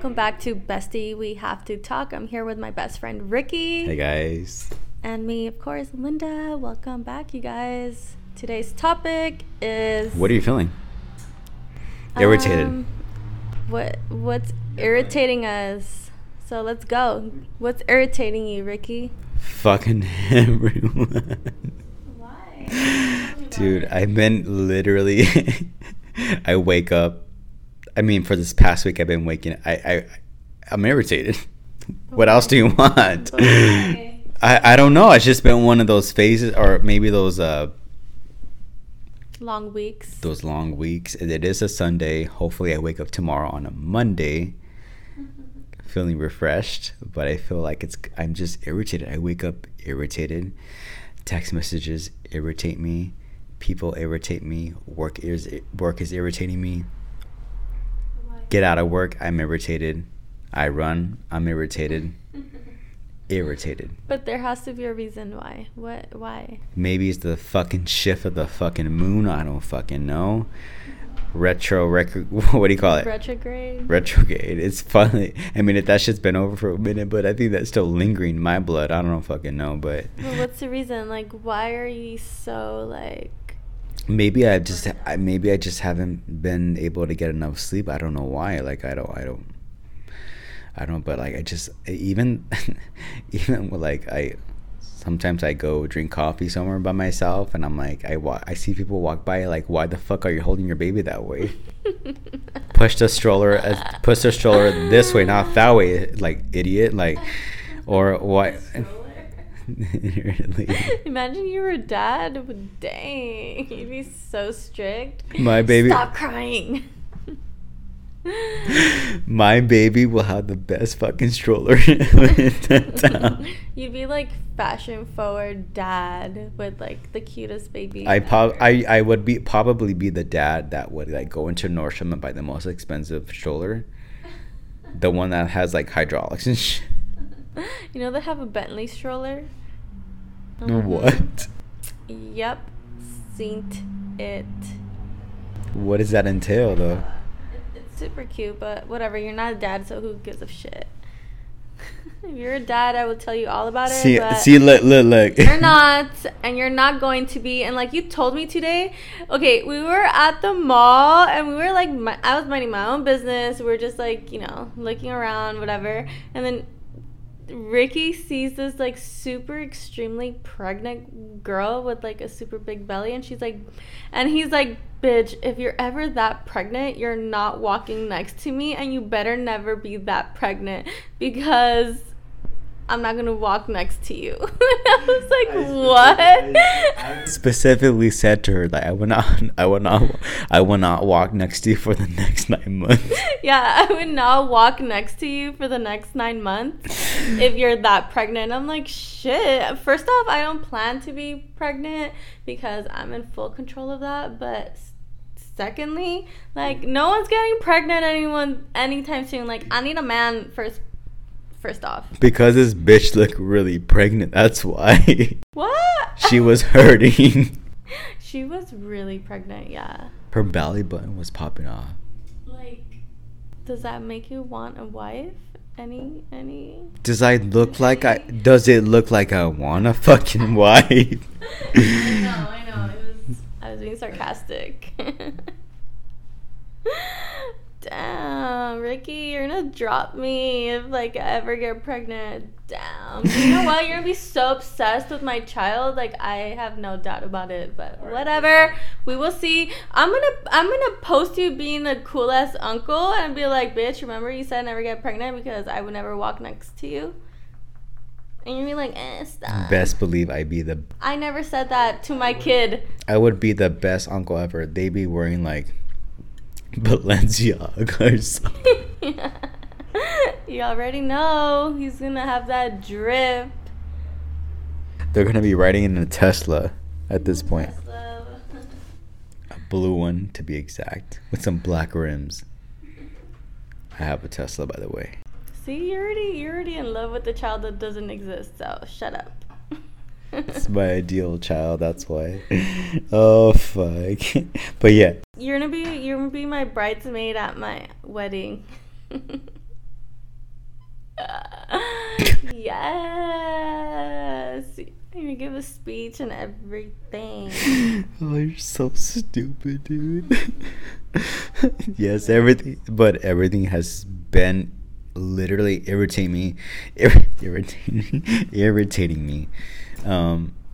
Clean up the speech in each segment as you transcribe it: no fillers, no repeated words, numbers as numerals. welcome back to Bestie, We Have to Talk. I'm here with my best friend, Ricky. Hey, guys. And me, of course, Linda. Welcome back, you guys. Today's topic is... What are you feeling? Irritated. What's irritating us? So let's go. What's irritating you, Ricky? Fucking everyone. Why? Dude, I've been literally... I wake up. I mean, for this past week, I've been waking. I'm irritated. What else do you want? I don't know. It's just been one of those phases, or maybe those long weeks. Those long weeks. It is a Sunday. Hopefully, I wake up tomorrow on a Monday, feeling refreshed. But I feel like I'm just irritated. I wake up irritated. Text messages irritate me. People irritate me. Work is irritating me. Get out of work, I'm irritated. I run, I'm irritated. Irritated. But there has to be a reason why. What? Why? Maybe it's the fucking shift of the fucking moon. I don't fucking know. What do you call it? Retrograde. It's funny. I mean, that shit's been over for a minute, but I think that's still lingering in my blood. I don't fucking know, but. Well, what's the reason? Like, why are you so like? Maybe I just haven't been able to get enough sleep. I don't know why. Like I don't. But like I just even with like I sometimes I go drink coffee somewhere by myself, and I'm like I see people walk by like, why the fuck are you holding your baby that way? Push the stroller this way, not that way. Like idiot. Like or what? Really. Imagine you were a dad. Dang, you'd be so strict. My baby. Stop crying. My baby will have the best fucking stroller in town. You'd be like fashion forward dad with like the cutest baby. I would be probably be the dad that would like go into Nordstrom and buy the most expensive stroller, the one that has like hydraulics and shit. You know they have a Bentley stroller. What? Yep, seen it. What does that entail, though? It's super cute, but whatever. You're not a dad, so who gives a shit? If you're a dad, I would tell you all about it. See, look. You're not, and you're not going to be. And like you told me today, okay, we were at the mall, and we were like, I was minding my own business. We were just like, looking around, whatever, and then. Ricky sees this like super extremely pregnant girl with like a super big belly, and she's like, and he's like, bitch, if you're ever that pregnant, you're not walking next to me, and you better never be that pregnant because I'm not gonna walk next to you. I was like, I specifically said to her that I would not walk next to you for the next 9 months. Yeah, I would not walk next to you for the next 9 months if you're that pregnant. I'm like, shit. First off, I don't plan to be pregnant because I'm in full control of that. But secondly, like, no one's getting pregnant anytime soon. Like, I need a man first. First off. Because this bitch looked really pregnant, that's why. What? She was hurting. She was really pregnant, yeah. Her belly button was popping off. Like, does that make you want a wife? Any? Does it look like I want a fucking wife? I know. I was being sarcastic. Damn, Ricky, you're gonna drop me if like I ever get pregnant. Damn. You know what? You're gonna be so obsessed with my child. Like I have no doubt about it. But whatever, we will see. I'm gonna post you being a cool ass uncle and be like, bitch, remember you said I never get pregnant because I would never walk next to you. And you'd be like, stop. Best believe I'd be the. I never said that to my kid. I would be the best uncle ever. They'd be wearing like. Valencia Garza. Yeah. You already know he's gonna have that drip. They're gonna be riding in a Tesla at this point. Tesla. A blue one to be exact, with some black rims. I have a Tesla, by the way. See, you're already in love with the child that doesn't exist. So shut up. It's my ideal child, that's why. Oh fuck. But yeah. You're gonna be my bridesmaid at my wedding. Yes. You're gonna give a speech and everything. Oh, you're so stupid, dude. Yes, everything. But everything has been literally irritating me.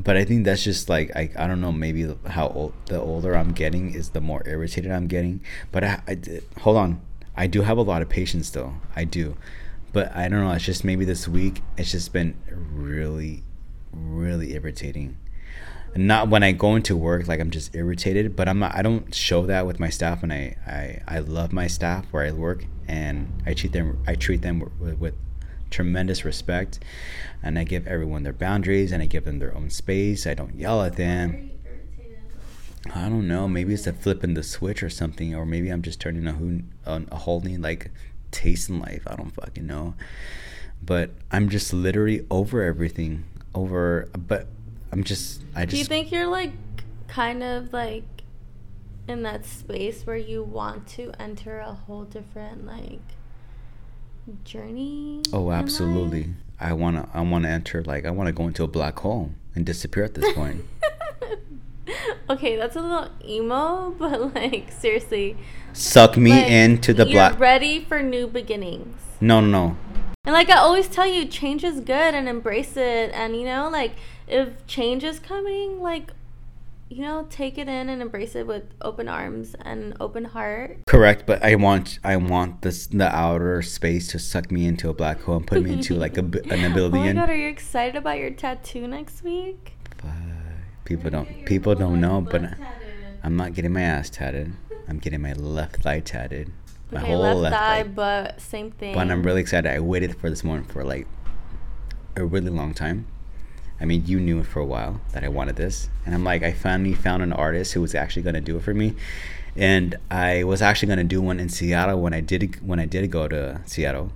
But I think that's just like, I don't know, maybe how old, the older I'm getting is the more irritated I'm getting. But hold on. I do have a lot of patience though. I do. But I don't know. It's just maybe this week, it's just been really, really irritating. Not when I go into work, like I'm just irritated, but I'm not, I don't show that with my staff. And I love my staff where I work, and I treat them with tremendous respect, and I give everyone their boundaries, and I give them their own space. I don't yell at them. I don't know, maybe it's a flipping the switch or something, or maybe I'm just turning a whole new like taste in life. I don't fucking know, but I'm just literally over everything. Do you think you're like kind of like in that space where you want to enter a whole different like journey? Oh, absolutely. I wanna enter, like I wanna go into a black hole and disappear at this point. Okay, that's a little emo, but like seriously. Suck me like, into the black. You're ready for new beginnings. No. And like I always tell you, change is good and embrace it. And you know, like if change is coming, like, you know, take it in and embrace it with open arms and open heart. Correct, but I want the outer space to suck me into a black hole and put me into like an ability. Oh my God, are you excited about your tattoo next week? People don't know, but I'm not getting my ass tatted. I'm getting my left thigh tatted. My whole left thigh, but same thing. But I'm really excited. I waited for this moment for like a really long time. I mean, you knew for a while that I wanted this, and I'm like, I finally found an artist who was actually gonna do it for me, and I was actually gonna do one in Seattle when I did go to Seattle.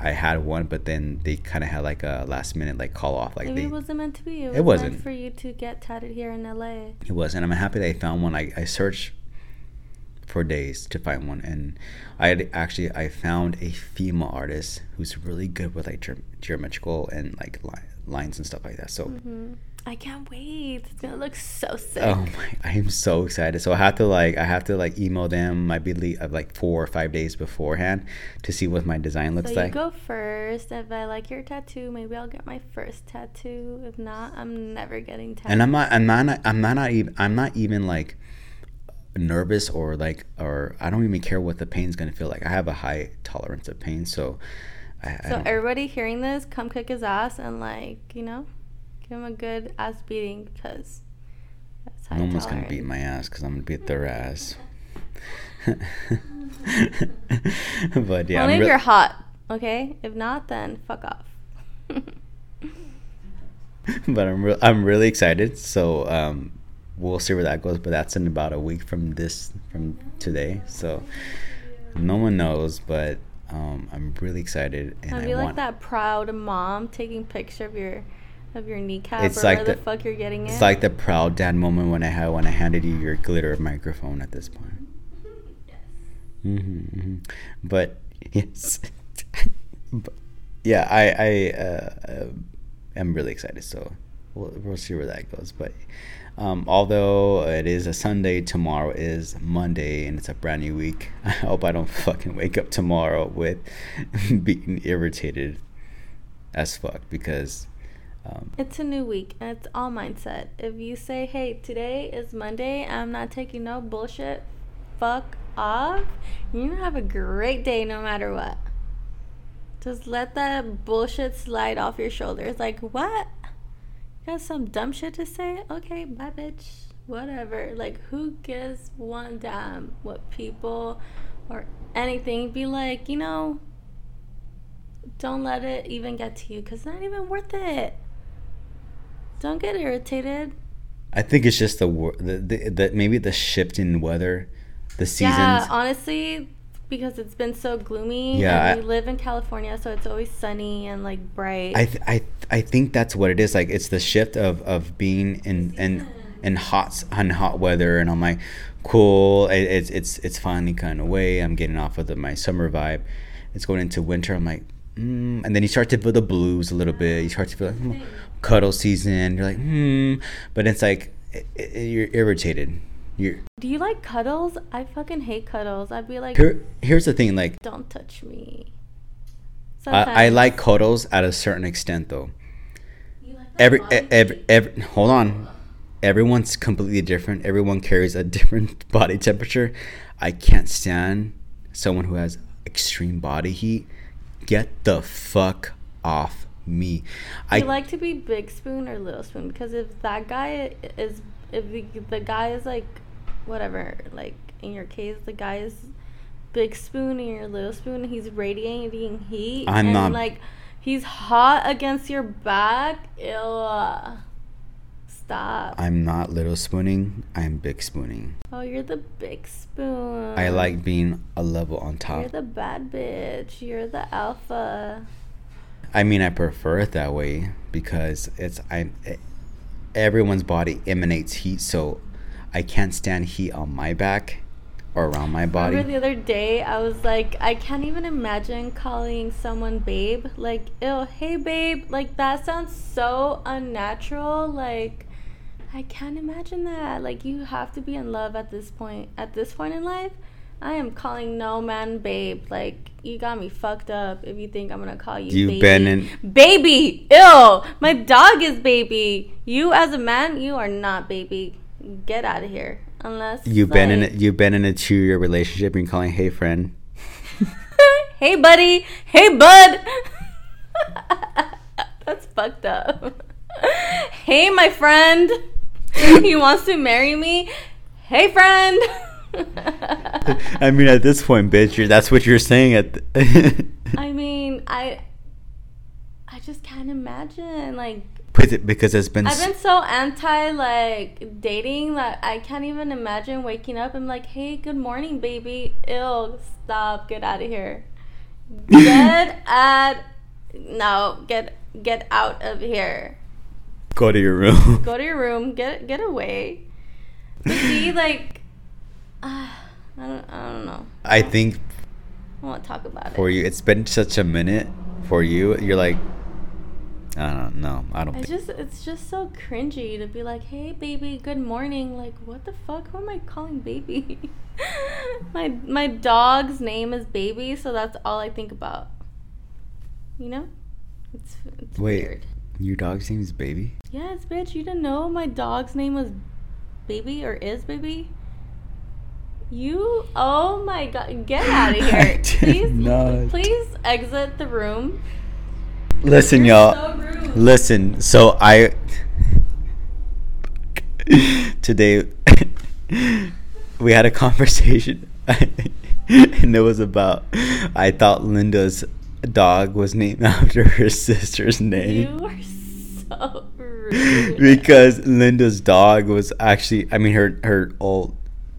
I had one, but then they kind of had like a last minute like call off. Like maybe it wasn't meant to be. It wasn't meant for you to get tatted here in LA. It wasn't. I'm happy that I found one. I searched for days to find one, and I found a female artist who's really good with like geometrical and like lines and stuff like that. So I can't wait. It's gonna look so sick. Oh my! I am so excited. So I have to email them my Bentley like 4 or 5 days beforehand to see what my design looks like. So you go first. If I like your tattoo, maybe I'll get my first tattoo. If not, I'm never getting tattooed. And I'm not even like nervous or I don't even care what the pain's gonna feel like. I have a high tolerance of pain, so. So everybody hearing this, come kick his ass and like, you know, give him a good ass beating, because that's high tolerance. No one's gonna beat my ass because I'm gonna beat their ass. But yeah, only if you're hot, okay? If not, then fuck off. But I'm really excited. So we'll see where that goes. But that's in about a week from today. So no one knows, but. I'm really excited, and I like that proud mom taking picture of your kneecap. It's or like where the fuck you're getting it. It's like the proud dad moment when I handed you your glitter microphone at this point. Yes. Mm-hmm. But yes, but, yeah, I am really excited. So we'll see where that goes. But although it is a Sunday, tomorrow is Monday, and it's a brand new week. I hope I don't fucking wake up tomorrow with being irritated as fuck, because it's a new week and it's all mindset. If you say, hey, today is Monday, I'm not taking no bullshit, fuck off, you're gonna have a great day no matter what. Just let that bullshit slide off your shoulders. Like, what? Got some dumb shit to say? Okay, bye, bitch. Whatever. Like, who gives one damn what people or anything? Be like, you know, don't let it even get to you, because it's not even worth it. Don't get irritated. I think it's just the maybe the shift in weather, the seasons. Yeah, honestly, because it's been so gloomy. Yeah, and we live in California, so it's always sunny and like bright. I think that's what it is. Like, it's the shift of being in hot weather, and I'm like, cool. It's finally kind of way. I'm getting off of my summer vibe. It's going into winter. I'm like, And then you start to feel the blues a little bit. You start to feel like cuddle season. You're like, but it's like you're irritated. Do you like cuddles? I fucking hate cuddles. I'd be like, here's the thing, like, don't touch me. I like cuddles at a certain extent, though. You like every hold on. Everyone's completely different. Everyone carries a different body temperature. I can't stand someone who has extreme body heat. Get the fuck off me. I like to be big spoon or little spoon, because if that guy is, if the guy is like, whatever, like in your case, the guy is big spoon and your little spoon, he's radiating heat. Like, he's hot against your back. Ew. Stop. I'm not little spooning. I'm big spooning. Oh, you're the big spoon. I like being a level on top. You're the bad bitch. You're the alpha. I mean, I prefer it that way because everyone's body emanates heat, so I can't stand heat on my back or around my body. I remember the other day, I was like, I can't even imagine calling someone babe. Like, ew, hey babe. Like, that sounds so unnatural. Like, I can't imagine that. Like, you have to be in love at this point. At this point in life, I am calling no man babe. Like, you got me fucked up if you think I'm going to call you baby. Baby! Ew! My dog is baby. You as a man, you are not baby. Get out of here. Unless you've been in a 2-year relationship and you're calling, hey friend. Hey buddy. Hey bud. That's fucked up. Hey my friend. He wants to marry me. Hey friend. I mean, at this point, bitch, that's what you're saying. I mean, I just can't imagine, like, because I've been so anti, like, dating that I can't even imagine waking up and like, hey, good morning, baby. Ew, stop. Get out of here. Get out of here. Go to your room. Get away. But see, like, I don't know. I think I won't talk about it. For you, it's been such a minute. For you, you're like, I don't know. It's just so cringy to be like, hey baby, good morning. Like, what the fuck? Who am I calling baby? my dog's name is baby, so that's all I think about. You know? It's weird. Your dog's name is baby? Yes, bitch. You didn't know my dog's name was baby or is baby? You, oh my god, get out of here. Please exit the room. Listen, y'all. So listen. So I today we had a conversation, and it was about, I thought Linda's dog was named after her sister's name. You are so rude. Because Linda's dog was actually, I mean, her old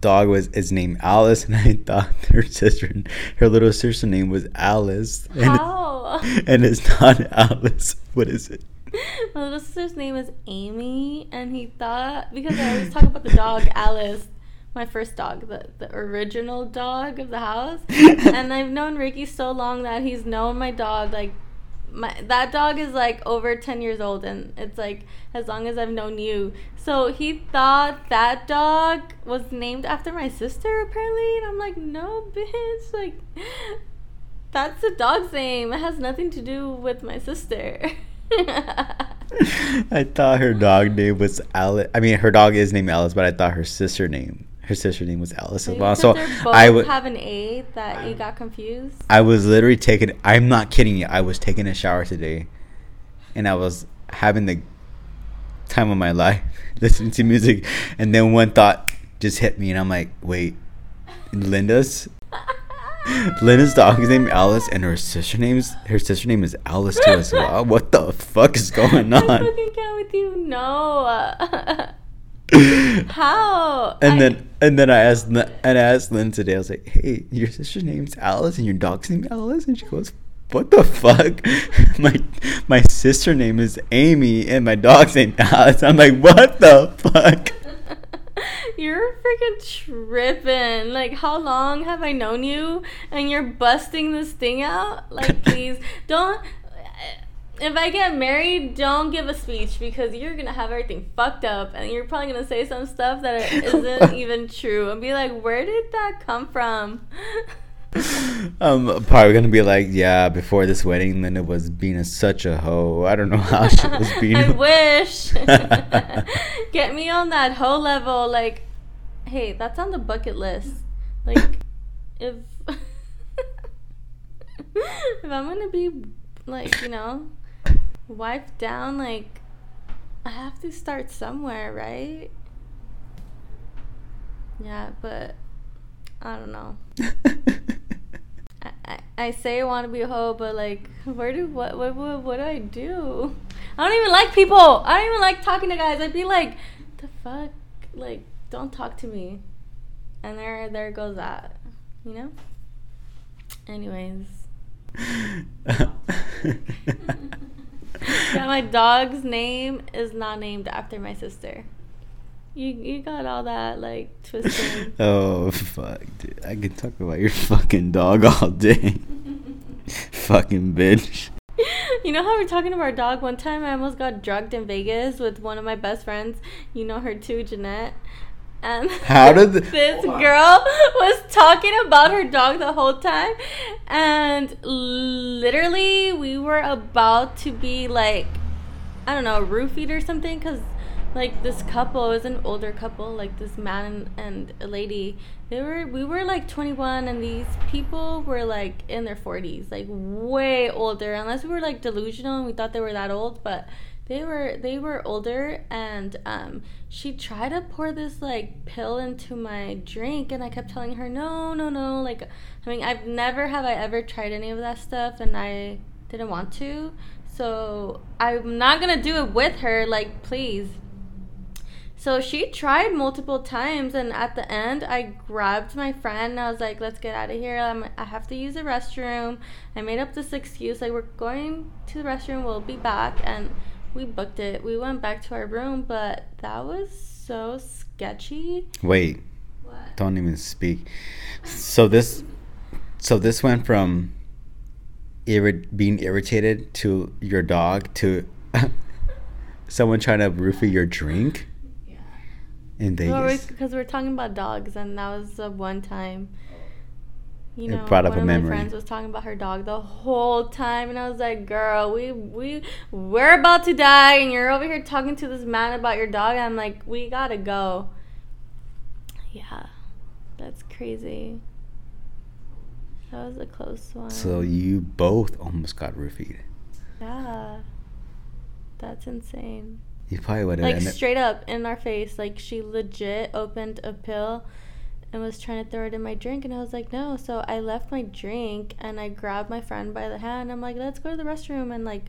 dog is named Alice, and I thought her little sister's name was Alice. How? And it's not Alice. What is it? My little sister's name is Amy, and he thought, because I always talk about the dog Alice, my first dog, the original dog of the house, and I've known Ricky so long that he's known my dog, like, that dog is like over 10 years old, and it's like as long as I've known you. So he thought that dog was named after my sister, apparently, and I'm like, no, bitch, like, that's the dog's name. It has nothing to do with my sister. I thought her dog name was Alice. I mean, her dog is named Alice, but I thought her sister name was Alice as well. So I would have an A that you got confused. I was literally I'm not kidding you. I was taking a shower today, and I was having the time of my life listening to music, and then one thought just hit me, and I'm like, wait, Linda's dog is named Alice, and her sister name is Alice too as well. What the fuck is going on? I fucking can't with you. No. How? And then I asked Lynn today. I was like, "Hey, your sister's name's Alice and your dog's named Alice," and she goes, "What the fuck? My sister's name is Amy and my dog's named Alice." I'm like, "What the fuck?" You're freaking tripping. Like, how long have I known you? And you're busting this thing out? Like, please, don't... If I get married, don't give a speech, because you're going to have everything fucked up, and you're probably going to say some stuff that isn't even true, and be like, where did that come from? Probably going to be like, yeah, before this wedding, then it was being such a hoe. I don't know how she was being. I wish. Get me on that hoe level. Like, hey, that's on the bucket list. Like, if I'm going to be, like, you know... Wipe down, like, I have to start somewhere, right? Yeah, but I don't know. I say I want to be a hoe, but like, what do I do? I don't even like people. I don't even like talking to guys. I'd be like, the fuck, like, don't talk to me. And there goes that, you know. Anyways. Yeah, my dog's name is not named after my sister. You got all that, like, twisted. Oh, fuck, dude. I could talk about your fucking dog all day. Fucking bitch. You know how we're talking about our dog? One time I almost got drugged in Vegas with one of my best friends. You know her too, Jeanette. And how did this girl was talking about her dog the whole time, and literally we were about to be like, I don't know, roofied or something, because like this couple is an older couple, like this man and a lady. We were like 21, and these people were like in their 40s, like way older. Unless we were like delusional and we thought they were that old, but. They were older, and she tried to pour this like pill into my drink, and I kept telling her no. Like, I mean, have I ever tried any of that stuff, and I didn't want to, so I'm not gonna do it with her. Like, please. So she tried multiple times, and at the end, I grabbed my friend, and I was like, let's get out of here. I have to use the restroom. I made up this excuse, like, we're going to the restroom. We'll be back, and... We booked it. We went back to our room, but that was so sketchy. Wait. What? Don't even speak. So this went from being irritated to your dog to someone trying to roofie your drink? Yeah. In Vegas. Because we're talking about dogs, and that was the one time. You know, it brought up a memory. One of my friends was talking about her dog the whole time, and I was like, girl, we're about to die, and you're over here talking to this man about your dog, and I'm like, we gotta go. Yeah, that's crazy. That was a close one. So you both almost got roofied. Yeah, that's insane. You probably would have, like, straight up in our face. Like, she legit opened a pill and was trying to throw it in my drink, and I was like, no. So I left my drink, and I grabbed my friend by the hand. I'm like, let's go to the restroom, and like,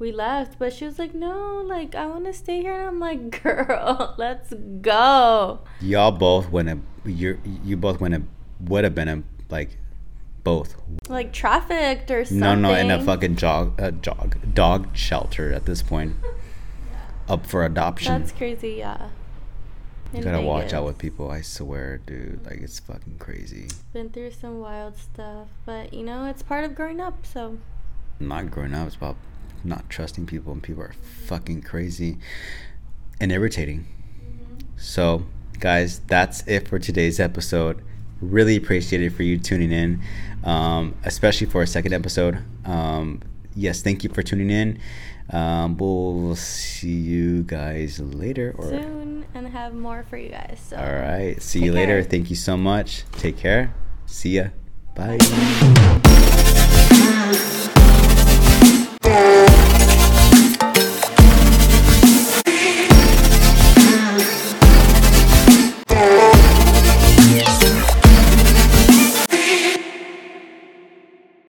we left. But she was like, no, like, I want to stay here. And I'm like, girl, let's go. Y'all both would have been trafficked or something. No, in a fucking dog shelter at this point. Yeah. Up for adoption. That's crazy, yeah. You gotta watch out with people, I swear, dude. Like, it's fucking crazy. Been through some wild stuff, but, you know, it's part of growing up, so. Not growing up, it's about not trusting people, and people are fucking crazy and irritating. Mm-hmm. So, guys, that's it for today's episode. Really appreciate it for you tuning in, especially for a second episode. Yes, thank you for tuning in. We'll see you guys later or soon, and have more for you guys. So. All right. See you later. Thank you so much. Take care. See ya. Bye.